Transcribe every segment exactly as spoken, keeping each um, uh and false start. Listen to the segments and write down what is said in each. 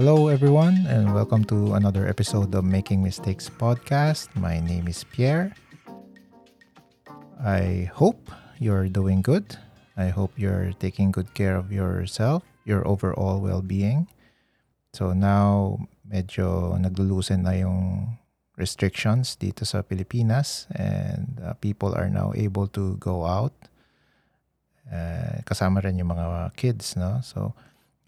Hello everyone and welcome to another episode of Making Mistakes Podcast. My name is Pierre. I hope you're doing good. I hope you're taking good care of yourself, your overall well-being. So now, medyo naglulusen na yung restrictions dito sa Pilipinas and uh, people are now able to go out. Uh, kasama rin yung mga kids, no? So,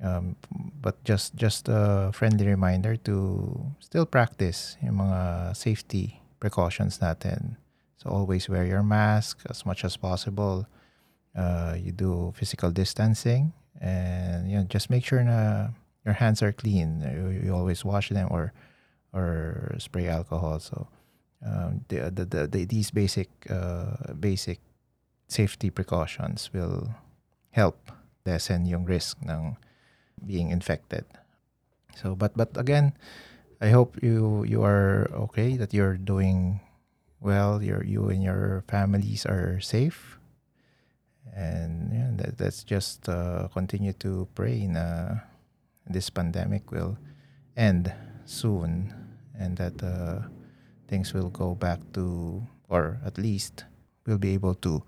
um, but just just a friendly reminder to still practice yung mga safety precautions natin. So always wear your mask as much as possible. Uh, you do physical distancing and you know, just make sure na your hands are clean. You, you always wash them or or spray alcohol. So um, the, the, the, the, these basic uh, basic safety precautions will help lessen yung risk ng being infected. So but but again, I hope you you are okay, that you're doing well. Your you and your families are safe, and yeah, that, that's just uh, continue to pray na this pandemic will end soon and that uh, things will go back to, or at least we'll be able to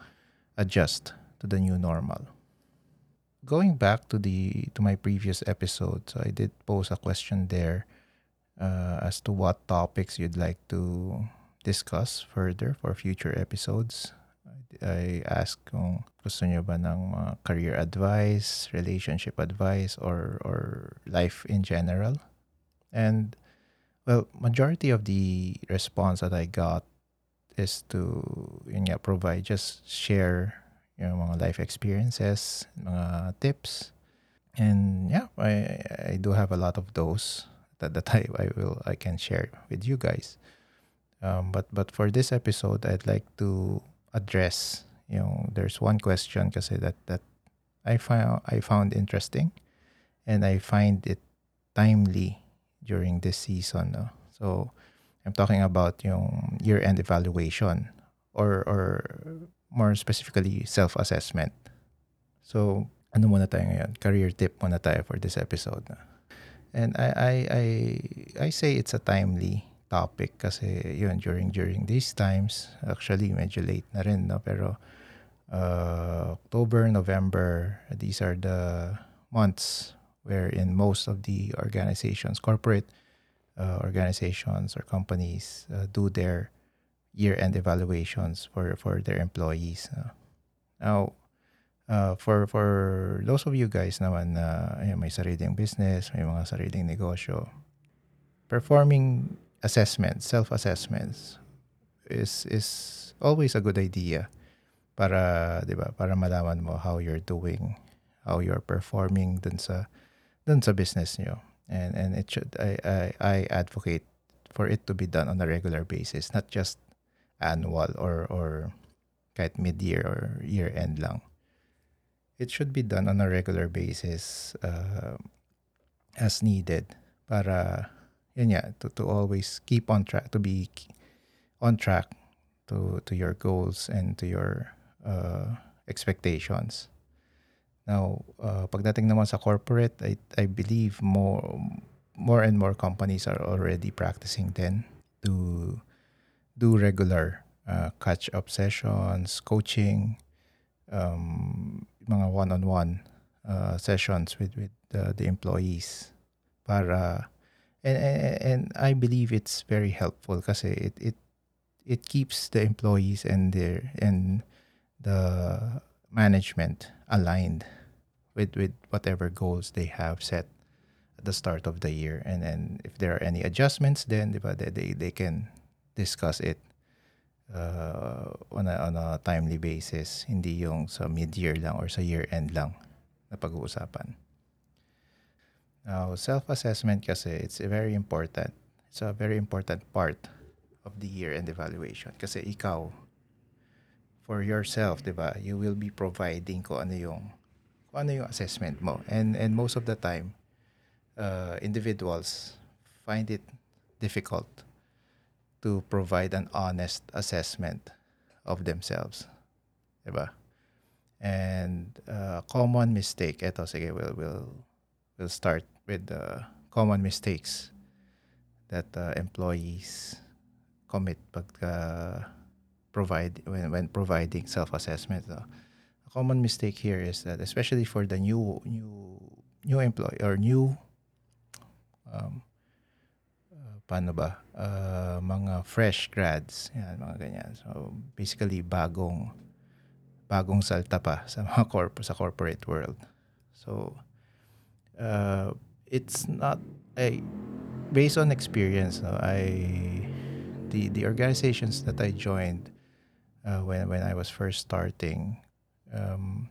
adjust to the new normal. Going back to the to my previous episode, so I did pose a question there uh, as to what topics you'd like to discuss further for future episodes. I asked kung gusto nyo ba ng uh, career advice, relationship advice, or or life in general. And, well, majority of the response that I got is to yun nga, provide, just share yung mga life experiences, mga tips. And yeah, I I do have a lot of those that, that I, I will I can share with you guys. Um, but but for this episode, I'd like to address yung there's one question kasi that that I found I found interesting, and I find it timely during this season, no? So I'm talking about yung year-end evaluation or or more specifically self-assessment. So ano muna tayo ngayon? Career tip muna tayo for this episode, no? And I I I I say it's a timely topic kasi yun, during during these times, actually medyo late na rin, no? Pero uh, October, November, these are the months wherein most of the organizations, corporate uh, organizations or companies uh, do their year-end evaluations for for their employees, no? Now uh, for for those of you guys naman na uh, may sariling business, may mga sariling negosyo, performing assessments, self-assessments is is always a good idea para, 'di ba, para malaman mo how you're doing, how you're performing dun sa dun sa business nyo. And and it should I I I advocate for it to be done on a regular basis, not just annual or or kahit mid-year or year-end lang. It should be done on a regular basis uh, as needed para yun yeah, to, to always keep on track, to be on track to to your goals and to your uh, expectations. Now, uh, pagdating naman sa corporate, I I believe more more and more companies are already practicing then to do regular uh, catch-up sessions, coaching, um, mga one-on-one uh, sessions with with uh, the employees para. And, and and I believe it's very helpful kasi it it it keeps the employees and their and the management aligned with with whatever goals they have set at the start of the year. And then if there are any adjustments, then they they can discuss it uh, on a on a timely basis, hindi yung sa mid-year lang or sa year-end lang na pag-uusapan. Now, self-assessment kasi, it's a very important. It's a very important part of the year-end evaluation. Kasi ikaw, for yourself, di ba, you will be providing kung ano yung, kung ano yung assessment mo. And, and most of the time, uh, individuals find it difficult to provide an honest assessment of themselves. Di ba? And uh, common mistake, eto, sige, we'll, we'll, we'll start with the common mistakes that uh, employees commit pagka provide when when providing self-assessment. Uh, a common mistake here is that, especially for the new new new employee or new um uh, paano ba uh, mga fresh grads, yan, mga ganyan. So basically bagong bagong salta pa sa mga corp- sa corporate world. So uh, it's not a based on experience, no? I the the organizations that I joined uh, when when I was first starting, um,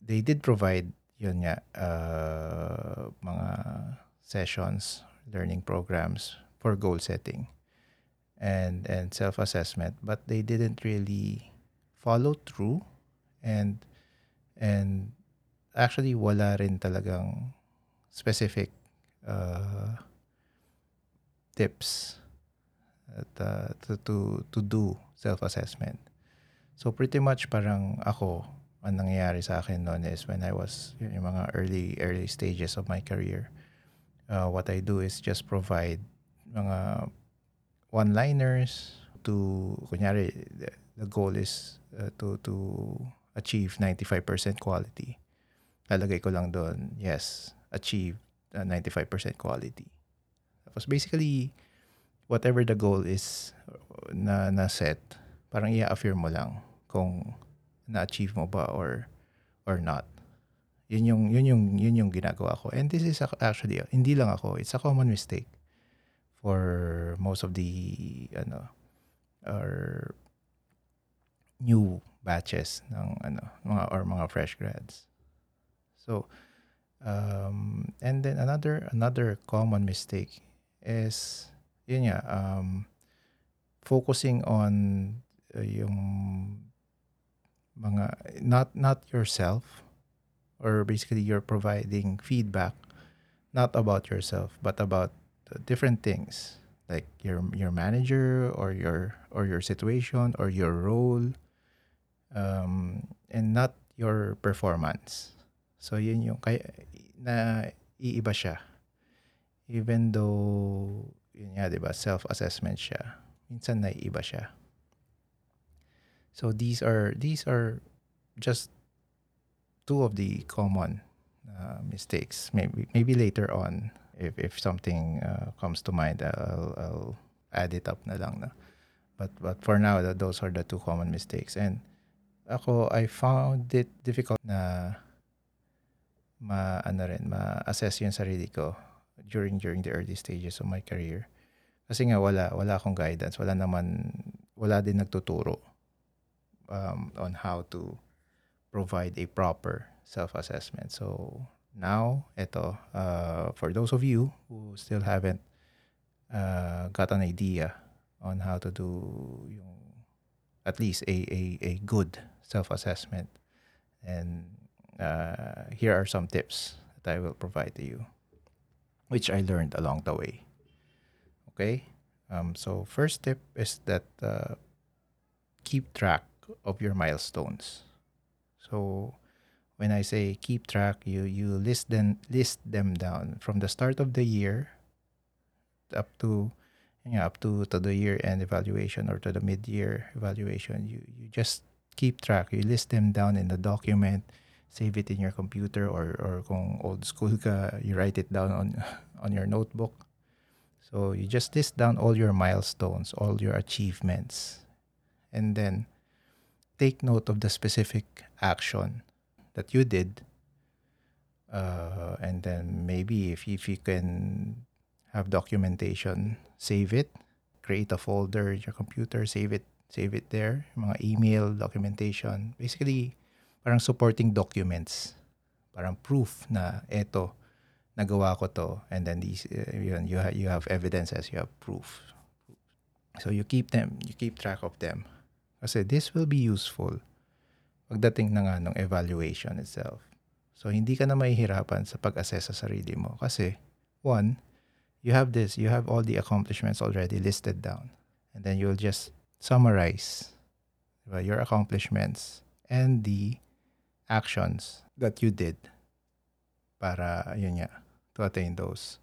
they did provide yun nga uh, mga sessions, learning programs for goal setting and and self-assessment, but they didn't really follow through, and and actually wala rin talagang specific uh, tips at, uh, to, to to do self-assessment. So pretty much parang ako, ang nangyayari sa akin noon is when I was in yung mga early early stages of my career, uh, what I do is just provide mga one-liners to, kunyari, the, the goal is uh, to to achieve ninety-five percent quality. Lalagay ko lang doon, yes, achieve uh, ninety-five percent quality. Tapos basically, whatever the goal is na, na set, parang i-affirm mo lang kung na-achieve mo ba or or not. Yun yung, yun yung, yun yung ginagawa ko. And this is actually, hindi lang ako, it's a common mistake for most of the ano, or new batches ng ano, mga or mga fresh grads. So, um, and then another another common mistake is yun nga, um, focusing on uh, yung mga not not yourself, or basically you're providing feedback not about yourself but about uh, different things like your your manager or your or your situation or your role, um, and not your performance. So yun yung kaya na iiba siya. Even though yun nga, 'di ba, self-assessment siya, minsan naiiba siya. So these are these are just two of the common uh, mistakes. Maybe maybe later on, if if something uh, comes to mind, I'll I'll add it up na lang na. But but for now, those are the two common mistakes. And ako, I found it difficult na ma ano rin, ma-assess yung sarili ko during during the early stages of my career. Kasi nga wala wala akong guidance, wala naman wala din nagtuturo um, on how to provide a proper self-assessment. So now, eto, uh, for those of you who still haven't uh, got an idea on how to do yung at least a a a good self-assessment, and Uh, here are some tips that I will provide to you, which I learned along the way. Okay? Um, so first tip is that uh, keep track of your milestones. So when I say keep track, you you list them, list them down from the start of the year up to yeah, up to, to the year-end evaluation or to the mid-year evaluation. You, you just keep track. You list them down in the document. Save it in your computer, or or kung old school ka, you write it down on on your notebook. So you just list down all your milestones, all your achievements, and then take note of the specific action that you did. Uh, and then maybe if if you can have documentation, save it, create a folder in your computer, save it, save it there. Mga email documentation, basically. Parang supporting documents, parang proof na eto, nagawa ko to, and then these uh, yun, you ha- you have evidence, as you have proof. So you keep them, you keep track of them, kasi this will be useful pagdating na nga ng evaluation itself. So hindi ka na mahihirapan sa pag-assess sa sarili mo, kasi one, you have this, you have all the accomplishments already listed down, and then you'll just summarize, diba, your accomplishments and the actions that you did para yun nga, to attain those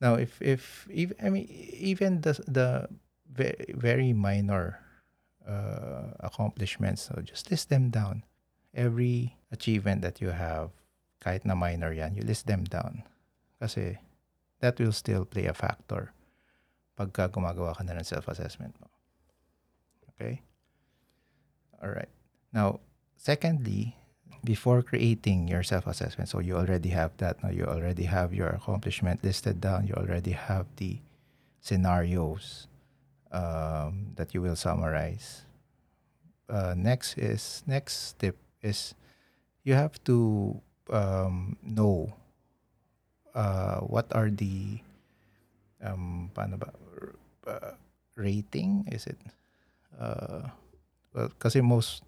Now, if if, if I mean, even the the very, very minor uh, accomplishments, so just list them down. Every achievement that you have, kahit na minor yan, you list them down. Kasi that will still play a factor pagka gumagawa ka na ng self-assessment mo. Okay? Alright. Now, secondly, before creating your self-assessment, so you already have that. Now, you already have your accomplishment listed down. You already have the scenarios um, that you will summarize. Uh, next is next step is you have to um, know uh, what are the um, paano ba uh, rating? Is it uh, well? Kasi most.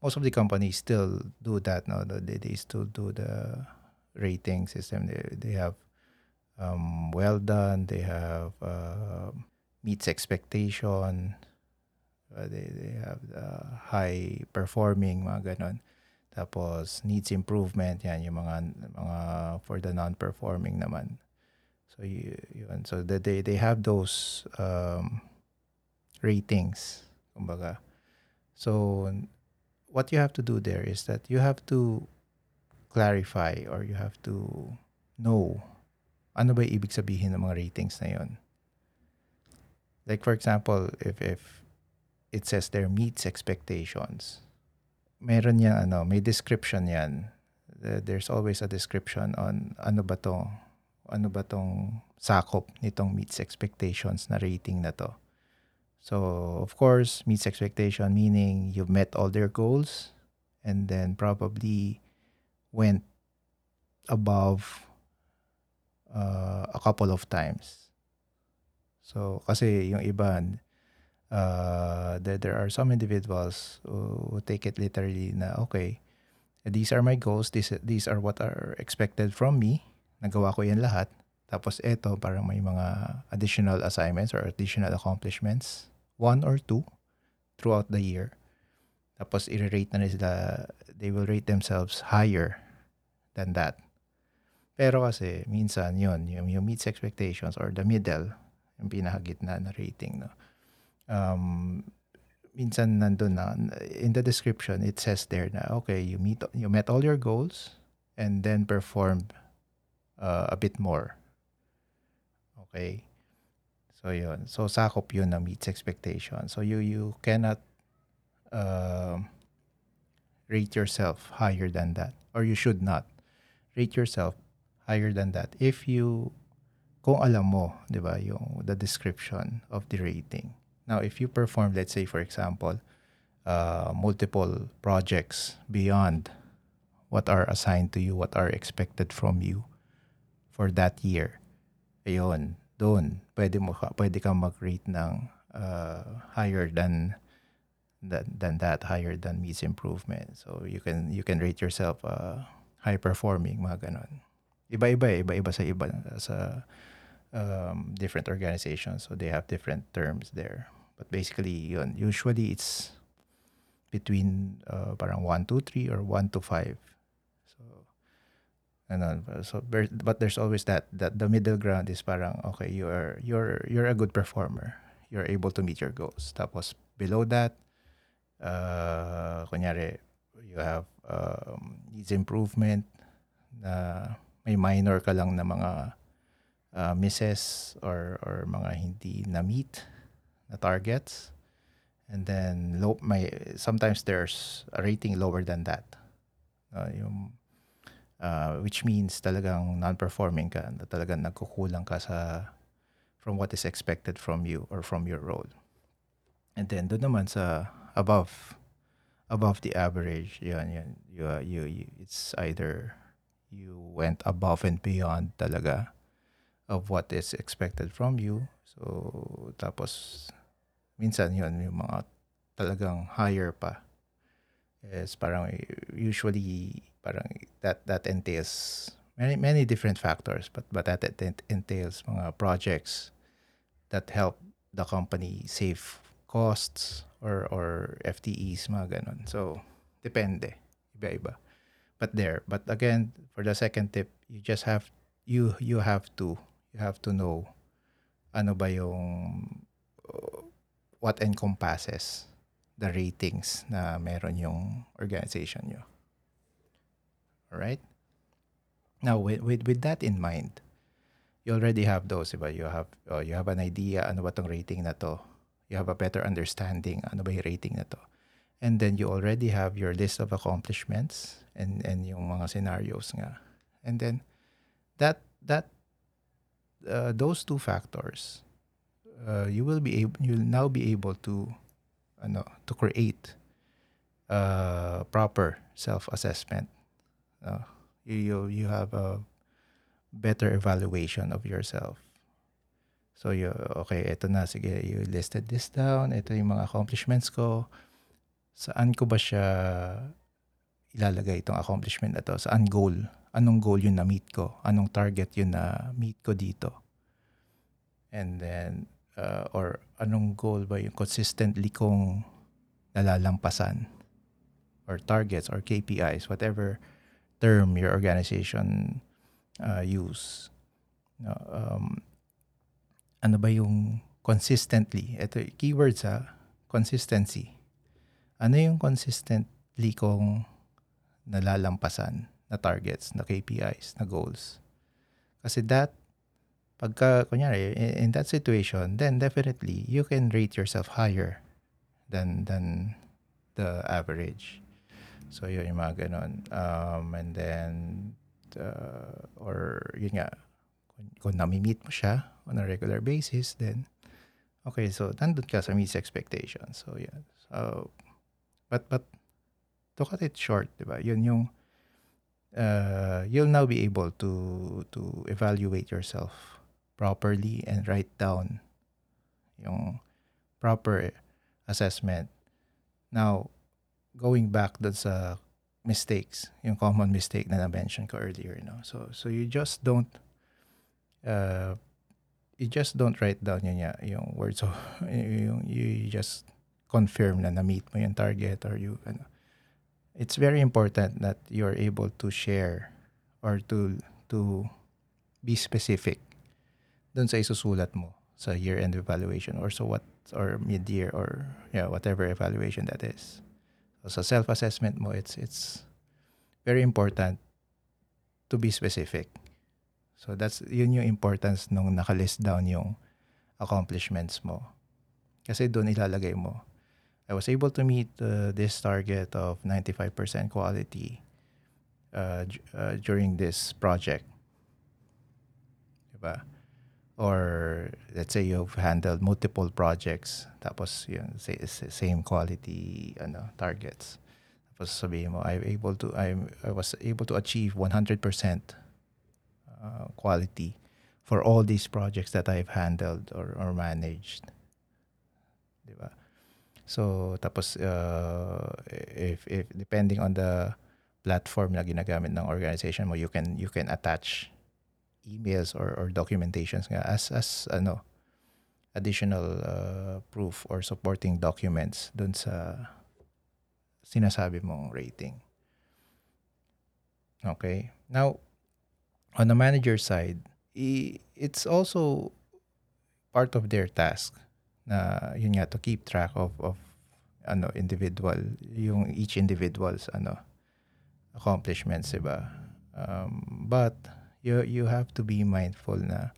Most of the companies still do that now. They, they still do the rating system. They they have um, well done. They have uh, meets expectation. Uh, they they have uh, high performing, mga ganon. Tapos needs improvement. Yan yung mga mga for the non-performing naman. So you, yun. So they they have those um, ratings, kumbaga. So what you have to do there is that you have to clarify or you have to know ano ba ibig sabihin ng mga ratings na yon. Like for example, if if it says there meets expectations, meron yan ano, may description yan. There's always a description on ano ba to, ano ba tong sakop nitong meets expectations na rating na to. So, of course, meets expectation, meaning you've met all their goals and then probably went above uh, a couple of times. So, kasi yung iba, uh, there, there are some individuals who take it literally na, okay, these are my goals, these, these are what are expected from me, nagawa ko yan lahat. Tapos eto, parang may mga additional assignments or additional accomplishments, one or two throughout the year. Tapos i-rate na nila, they will rate themselves higher than that. Pero kasi minsan yun, yung, yung meets expectations or the middle, yung pinakagitna na rating. No? Um, minsan nandun na, in the description, it says there na, okay, you, meet, you met all your goals and then performed uh, a bit more. Okay, so yun. So sakop yun na meets expectation. So you you cannot uh, rate yourself higher than that, or you should not rate yourself higher than that. If you kung alam mo, di ba, yung the description of the rating. Now, if you perform, let's say for example, uh, multiple projects beyond what are assigned to you, what are expected from you for that year, ayun. Doon, pwede mo ka, pwede kang mag-rate ng uh, higher than, than than that, higher than meets improvement. So you can you can rate yourself uh, high performing, mga ganon. Iba-iba, iba-iba sa iba sa um, different organizations. So they have different terms there. But basically, yun. Usually it's between uh, parang one to three or one to five. Ano, so but there's always that that the middle ground is parang okay, you are you're you're a good performer, you're able to meet your goals. Tapos below that, uh kunyari you have um needs improvement na may minor ka lang na mga uh, misses or or mga hindi na meet na targets, and then low, may sometimes there's a rating lower than that, uh, yung Uh, which means talagang non-performing ka, talagang nagkukulang ka sa from what is expected from you or from your role. And then doon naman sa above above the average, yun, yun, you, you, you, it's either you went above and beyond talaga of what is expected from you. So tapos minsan yun, yung mga talagang higher pa is parang usually parang that that entails many many different factors, but but that entails mga projects that help the company save costs or or F T Es, mga ganon. So depende, iba-iba. But there, but again, for the second tip, you just have you you have to you have to know ano ba yung uh, what encompasses the ratings na meron yung organization nyo. Alright? Now, with, with, with that in mind, you already have those, diba? You have, oh, you have an idea, ano ba tong rating na to? You have a better understanding, ano ba yung rating na to? And then you already have your list of accomplishments and, and yung mga scenarios nga. And then, that, that, uh, those two factors, uh, you will be able, you'll now be able to, ano, to create uh, proper self-assessment. Uh, you, you, you have a better evaluation of yourself. So, you, okay, eto na, sige, you listed this down, eto yung mga accomplishments ko, saan ko ba siya ilalagay itong accomplishment na to? Saan goal? Anong goal yun na meet ko? Anong target yun na meet ko dito? And then, uh, or anong goal ba yung consistently kong nalalampasan? Or targets, or K P Is, whatever term your organization uh, use. No, um, ano ba yung consistently? Ito, keywords ha, consistency. Ano yung consistently kong nalalampasan na targets, na K P Is, na goals? Kasi that, pagka, kunyari, in, in that situation, then definitely, you can rate yourself higher than than the average. So, yun yung mga ganun. Um, and then, uh, or yun nga, kung, kung nami-meet mo siya on a regular basis, then, okay, so, nandun ka sa meets expectations. So, yeah. So, But but to cut it short, diba? Yun yung uh, you'll now be able to to evaluate yourself properly and write down yung proper assessment. Now, going back dun sa mistakes, yung common mistake na na-mention ko earlier, you know. So so you just don't uh, you just don't write down yun ya, yung words of yung you just confirm na na-meet mo yung target or you ano. It's very important that you're able to share or to to be specific dun sa isusulat mo sa year-end evaluation or so what or mid-year or yeah whatever evaluation that is. So sa self-assessment mo, it's it's very important to be specific. So that's yun yung importance nung nakalist down yung accomplishments mo. Kasi doon ilalagay mo I was able to meet uh, this target of ninety-five percent quality uh, d- uh, during this project. Diba? Or let's say you've handled multiple projects, tapos yun, say, same quality ano, targets. Tapos sabihin mo, I'm able to, I'm, I was able to achieve one hundred percent uh, quality for all these projects that I've handled or, or managed. Diba? So, tapos, uh, if, if depending on the platform na ginagamit ng organization mo, you can you can attach emails or, or documentations nga as as ano additional uh, proof or supporting documents dun sa sinasabi mong rating. Okay. Now, on the manager side, it's also part of their task. Na yun nga to keep track of of ano individual yung each individual's ano accomplishments, diba? Um, but you you have to be mindful na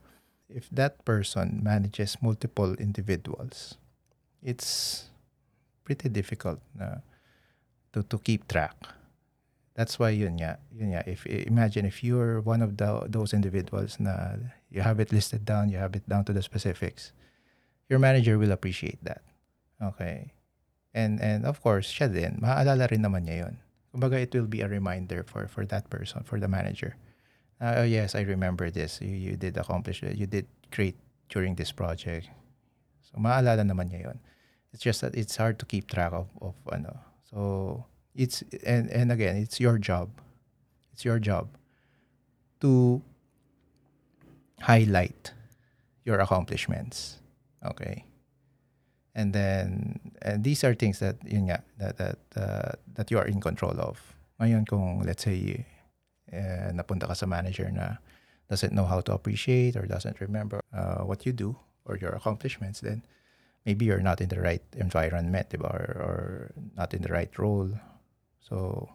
if that person manages multiple individuals, it's pretty difficult na to to keep track. That's why yun nga yun nga if imagine if you're one of the, those individuals na you have it listed down, you have it down to the specifics. Your manager will appreciate that. Okay. And and of course, siya din, maaalala rin naman niya yun. Kumbaga, it will be a reminder for, for that person, for the manager. Uh, oh yes, I remember this. You, you did accomplish it. You did great during this project. So, maaalala naman niya yun. It's just that it's hard to keep track of, of ano. So, it's, and, and again, it's your job. It's your job to highlight your accomplishments. Okay, and then and these are things that yun nga, that that uh, that you are in control of. Ngayon kung let's say uh, napunta ka sa manager na doesn't know how to appreciate or doesn't remember uh, what you do or your accomplishments, then maybe you're not in the right environment, diba? Or, or not in the right role. So,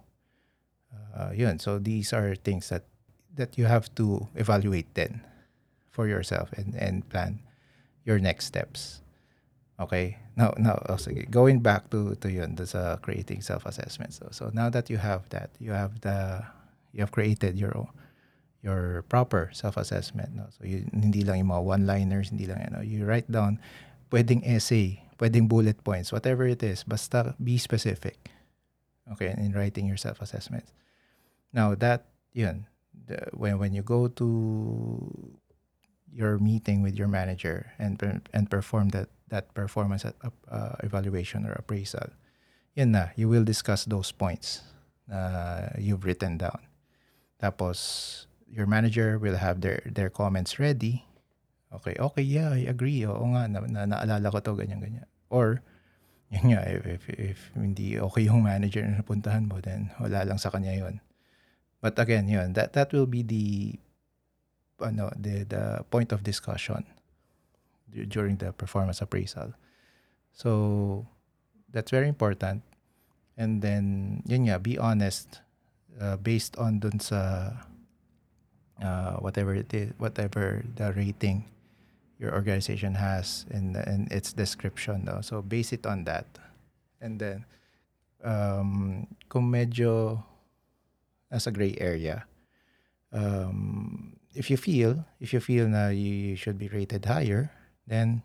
uh, yun. So these are things that that you have to evaluate then for yourself and, and plan your next steps. Okay? Now, now oh, sige, going back to, to yun, that's uh, creating self-assessment. So, so now that you have that, you have the you have created your own, your proper self-assessment. No? So you, hindi lang yung mga one-liners, hindi lang, you know, you write down, pwedeng essay, pwedeng bullet points, whatever it is, basta be specific. Okay, in writing your self-assessment. Now that, yun, the, when when you go to your meeting with your manager and and perform that that performance at, uh, evaluation or appraisal, yun na, you will discuss those points uh, you've written down. Tapos, your manager will have their, their comments ready. Okay, okay, yeah, I agree. Oo nga, na, na, naalala ko to, ganyan, ganyan. Or, yun nga, if, if, if hindi okay yung manager na napuntahan mo, then wala lang sa kanya yun. But again, yun, that, that will be the, ano, the, the point of discussion during the performance appraisal. So, that's very important. And then, yun nga, be honest uh, based on dun sa... Uh, whatever it is, whatever the rating your organization has and and its description, no? So base it on that, and then um, kung medyo as a gray area, um, if you feel if you feel na you should be rated higher, then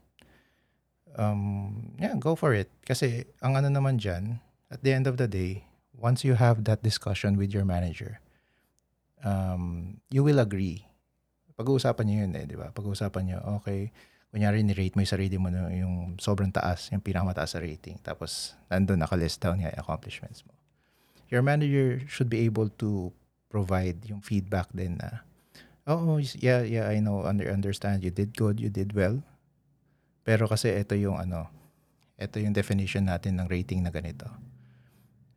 um, yeah, go for it. Kasi ang ano naman dyan, at the end of the day, once you have that discussion with your manager, Um, you will agree. Pag-uusapan nyo yun eh, di ba? Pag-uusapan nyo, okay, kunyari nirate mo yung sarili mo no, yung sobrang taas, yung pinakamataas sa rating. Tapos, nandun, nakalist down yung accomplishments mo. Your manager should be able to provide yung feedback din na, oh, yeah, yeah, I know, under, understand, you did good, you did well. Pero kasi ito yung ano, ito yung definition natin ng rating na ganito.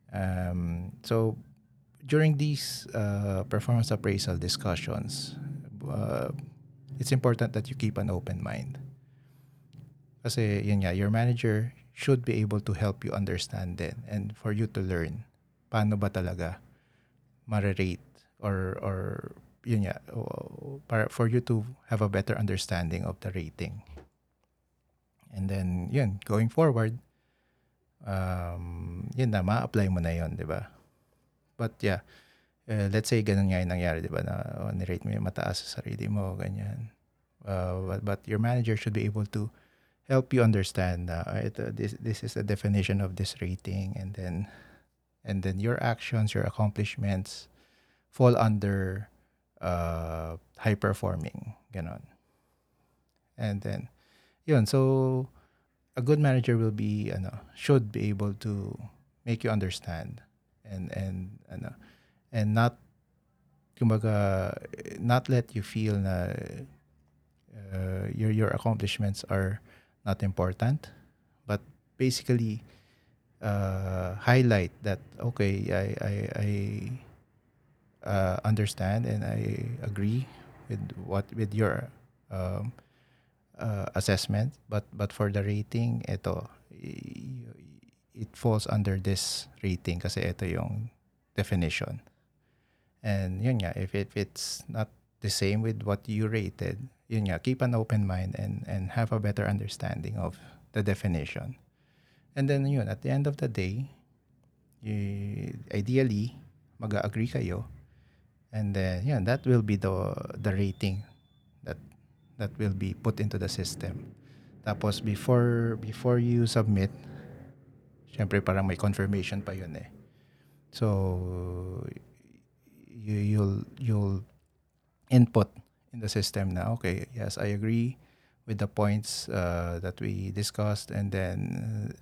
Um, so, During these uh, performance appraisal discussions, uh, it's important that you keep an open mind. Kasi yun nga, your manager should be able to help you understand it and for you to learn paano ba talaga ma-rate or, or yun nga, para, for you to have a better understanding of the rating. And then, yun, going forward, um, yun na, ma-apply mo na yun, di ba? But yeah, uh, let's say ganun nga yung nangyari, di ba? Na, oh, nirate mo yung mataas sa sarili mo, ganyan. Uh, but, but your manager should be able to help you understand uh, it, uh, this this is the definition of this rating, and then and then your actions, your accomplishments fall under uh, high performing, ganun. And then, yun. So a good manager will be, ano, should be able to make you understand. And and ano, and not kumbaga, not let you feel na uh, your your accomplishments are not important, but basically uh, highlight that, okay, I I, I uh, understand and I agree with what with your um, uh, assessment, but but for the rating, ito. Y- it falls under this rating kasi ito yung definition. And yun nga, if it, it's not the same with what you rated, yun nga, keep an open mind and, and have a better understanding of the definition. And then yun, at the end of the day, you, ideally, mag-agree kayo. And then yun, that will be the the rating that that will be put into the system. Tapos before before you submit, siyempre, parang may confirmation pa yun eh. So, you, you'll, you'll input in the system na, okay, yes, I agree with the points uh, that we discussed, and then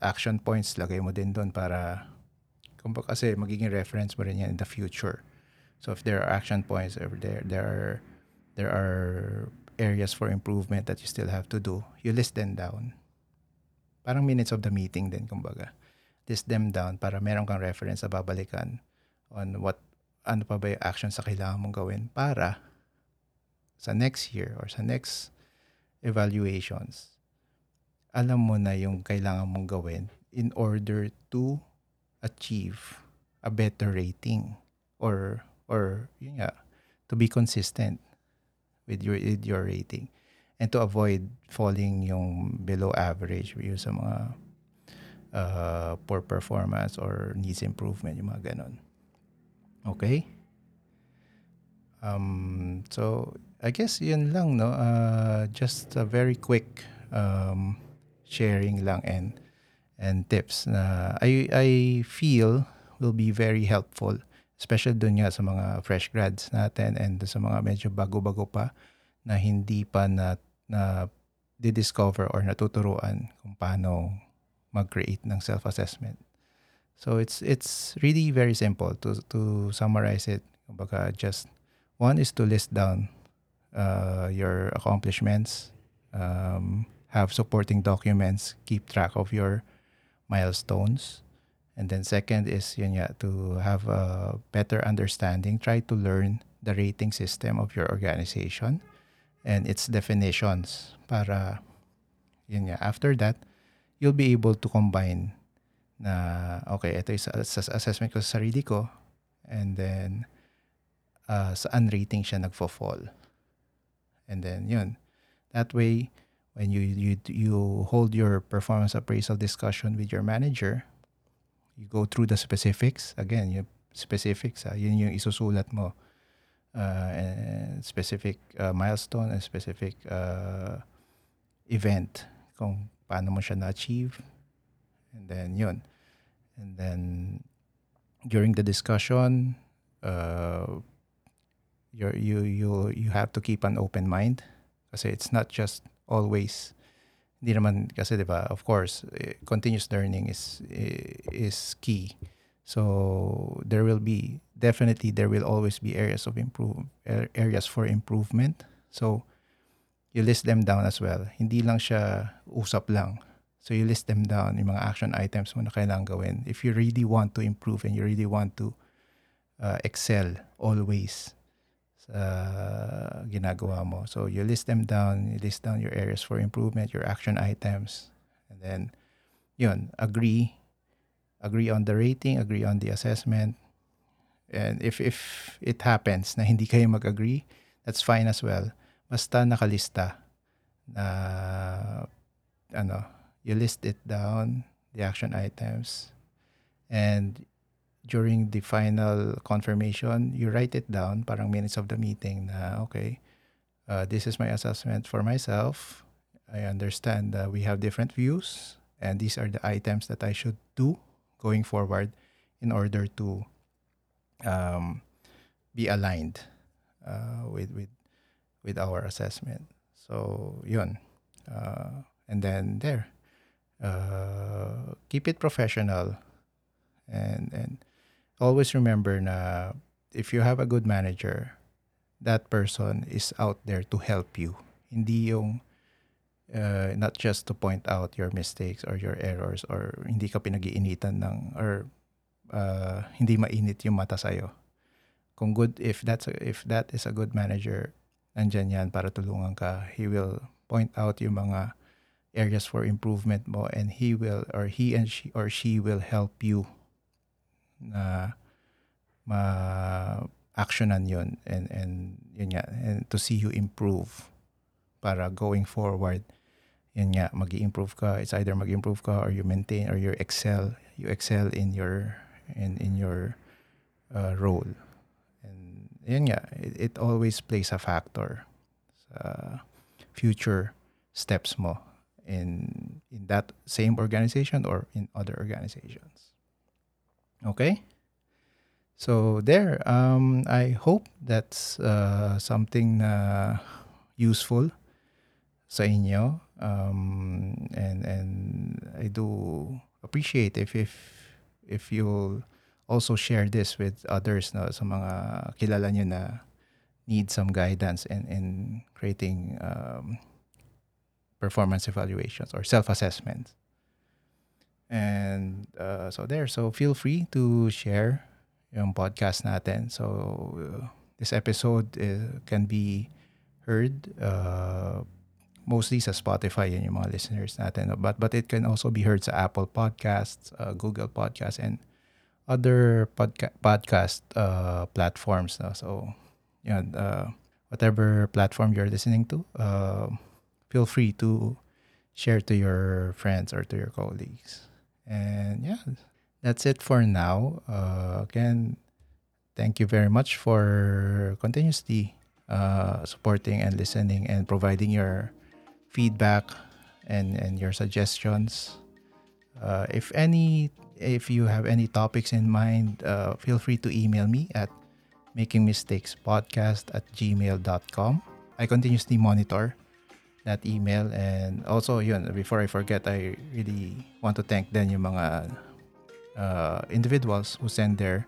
action points, lagay mo din doon para, kumbaga kasi magiging reference mo rin yan in the future. So, if there are action points, if there, there, are, there are areas for improvement that you still have to do, you list them down. Parang minutes of the meeting din, kumbaga. List them down para meron kang reference na babalikan on what, ano pa ba yung actions na kailangan mong gawin para sa next year or sa next evaluations, alam mo na yung kailangan mong gawin in order to achieve a better rating or or yun nga, to be consistent with your with your rating and to avoid falling yung below average yung sa mga uh, poor performance or needs improvement, yung mga ganon. Okay? Um, so, I guess yun lang, no? Uh, just a very quick um, sharing lang and and tips na I I feel will be very helpful, especially dun nga sa mga fresh grads natin and sa mga medyo bago-bago pa na hindi pa na, na didiscover or natuturuan kung paano mag-create ng self-assessment. So it's it's really very simple to to summarize it. Kumbaga, just one is to list down uh, your accomplishments, um, have supporting documents, keep track of your milestones. And then second is yun nga, to have a better understanding, try to learn the rating system of your organization and its definitions para yun nga, after that you'll be able to combine na okay, ito is assessment ko sa sarili ko and then uh, saan rating siya nagfo-fall. And then yun, that way when you you you hold your performance appraisal discussion with your manager, you go through the specifics. Again, yung specifics, ah, yun yung isusulat mo. Uh, specific uh, milestone and specific uh, event. Kung paano mo siya na-achieve. And then, yun. And then, during the discussion, uh, you're, you you you have to keep an open mind. Kasi it's not just always... Hindi naman kasi, di ba, of course, continuous learning is is key. So there will be, definitely there will always be areas of improve areas for improvement. So you list them down as well. Hindi lang siya usap lang. So you list them down, yung mga action items mo na kailangan gawin. If you really want to improve and you really want to uh, excel always sa ginagawa mo. So you list them down, you list down your areas for improvement, your action items, and then yun, agree agree on the rating, agree on the assessment. And if if it happens na hindi kayo mag-agree, that's fine as well. Basta nakalista na ano, you list it down, the action items, and during the final confirmation, you write it down, parang minutes of the meeting na, okay, uh, this is my assessment for myself. I understand that we have different views and these are the items that I should do going forward in order to um, be aligned uh, with, with, with our assessment. So, yun. Uh, and then there. Uh, keep it professional. And and always remember na if you have a good manager, that person is out there to help you. Hindi yung uh, not just to point out your mistakes or your errors or hindi ka pinag-iinitan ng or uh, hindi mainit yung mata sa'yo. Kung good, if that's a, if that is a good manager, nandyan yan para tulungan ka. He will point out yung mga areas for improvement mo and he will or he and she or she will help you na ma-actionan yun and and yun nga, and to see you improve para going forward, yun nga, magi-improve ka. It's either magi-improve ka or you maintain or you excel you excel in your in in your uh, role. And yun nga, it, it always plays a factor sa future steps mo in in that same organization or in other organizations. Okay, so there. Um, I hope that's uh, something na useful sa inyo. Um, and and I do appreciate if if if you'll also share this with others, no, sa mga kilala nyo na need some guidance in in creating um, performance evaluations or self-assessments. And uh, so there. So feel free to share yung podcast natin. So uh, this episode uh, can be heard, uh, mostly sa Spotify, yan yung mga listeners natin. No? But, but it can also be heard sa Apple Podcasts, uh, Google Podcasts, and other podca- podcast uh, platforms. No? So, yan, uh, whatever platform you're listening to, uh, feel free to share to your friends or to your colleagues. And yeah, that's it for now. Uh, again, thank you very much for continuously uh, supporting and listening and providing your feedback and, and your suggestions. Uh, if any, if you have any topics in mind, uh, feel free to email me at making mistakes podcast at gmail dot com. I continuously monitor that email, and also yun, before I forget, I really want to thank then yung mga uh, individuals who send their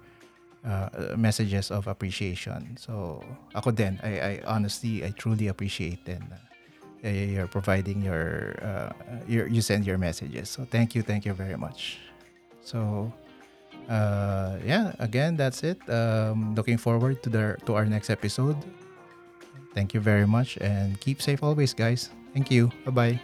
Uh, messages of appreciation. So, ako din, I, I honestly, I truly appreciate din na uh, you're providing your, uh, your, you send your messages. So, thank you, thank you very much. So, uh, yeah, again, that's it. Um, looking forward to the to our next episode. Thank you very much, and keep safe always, guys. Thank you. Bye-bye.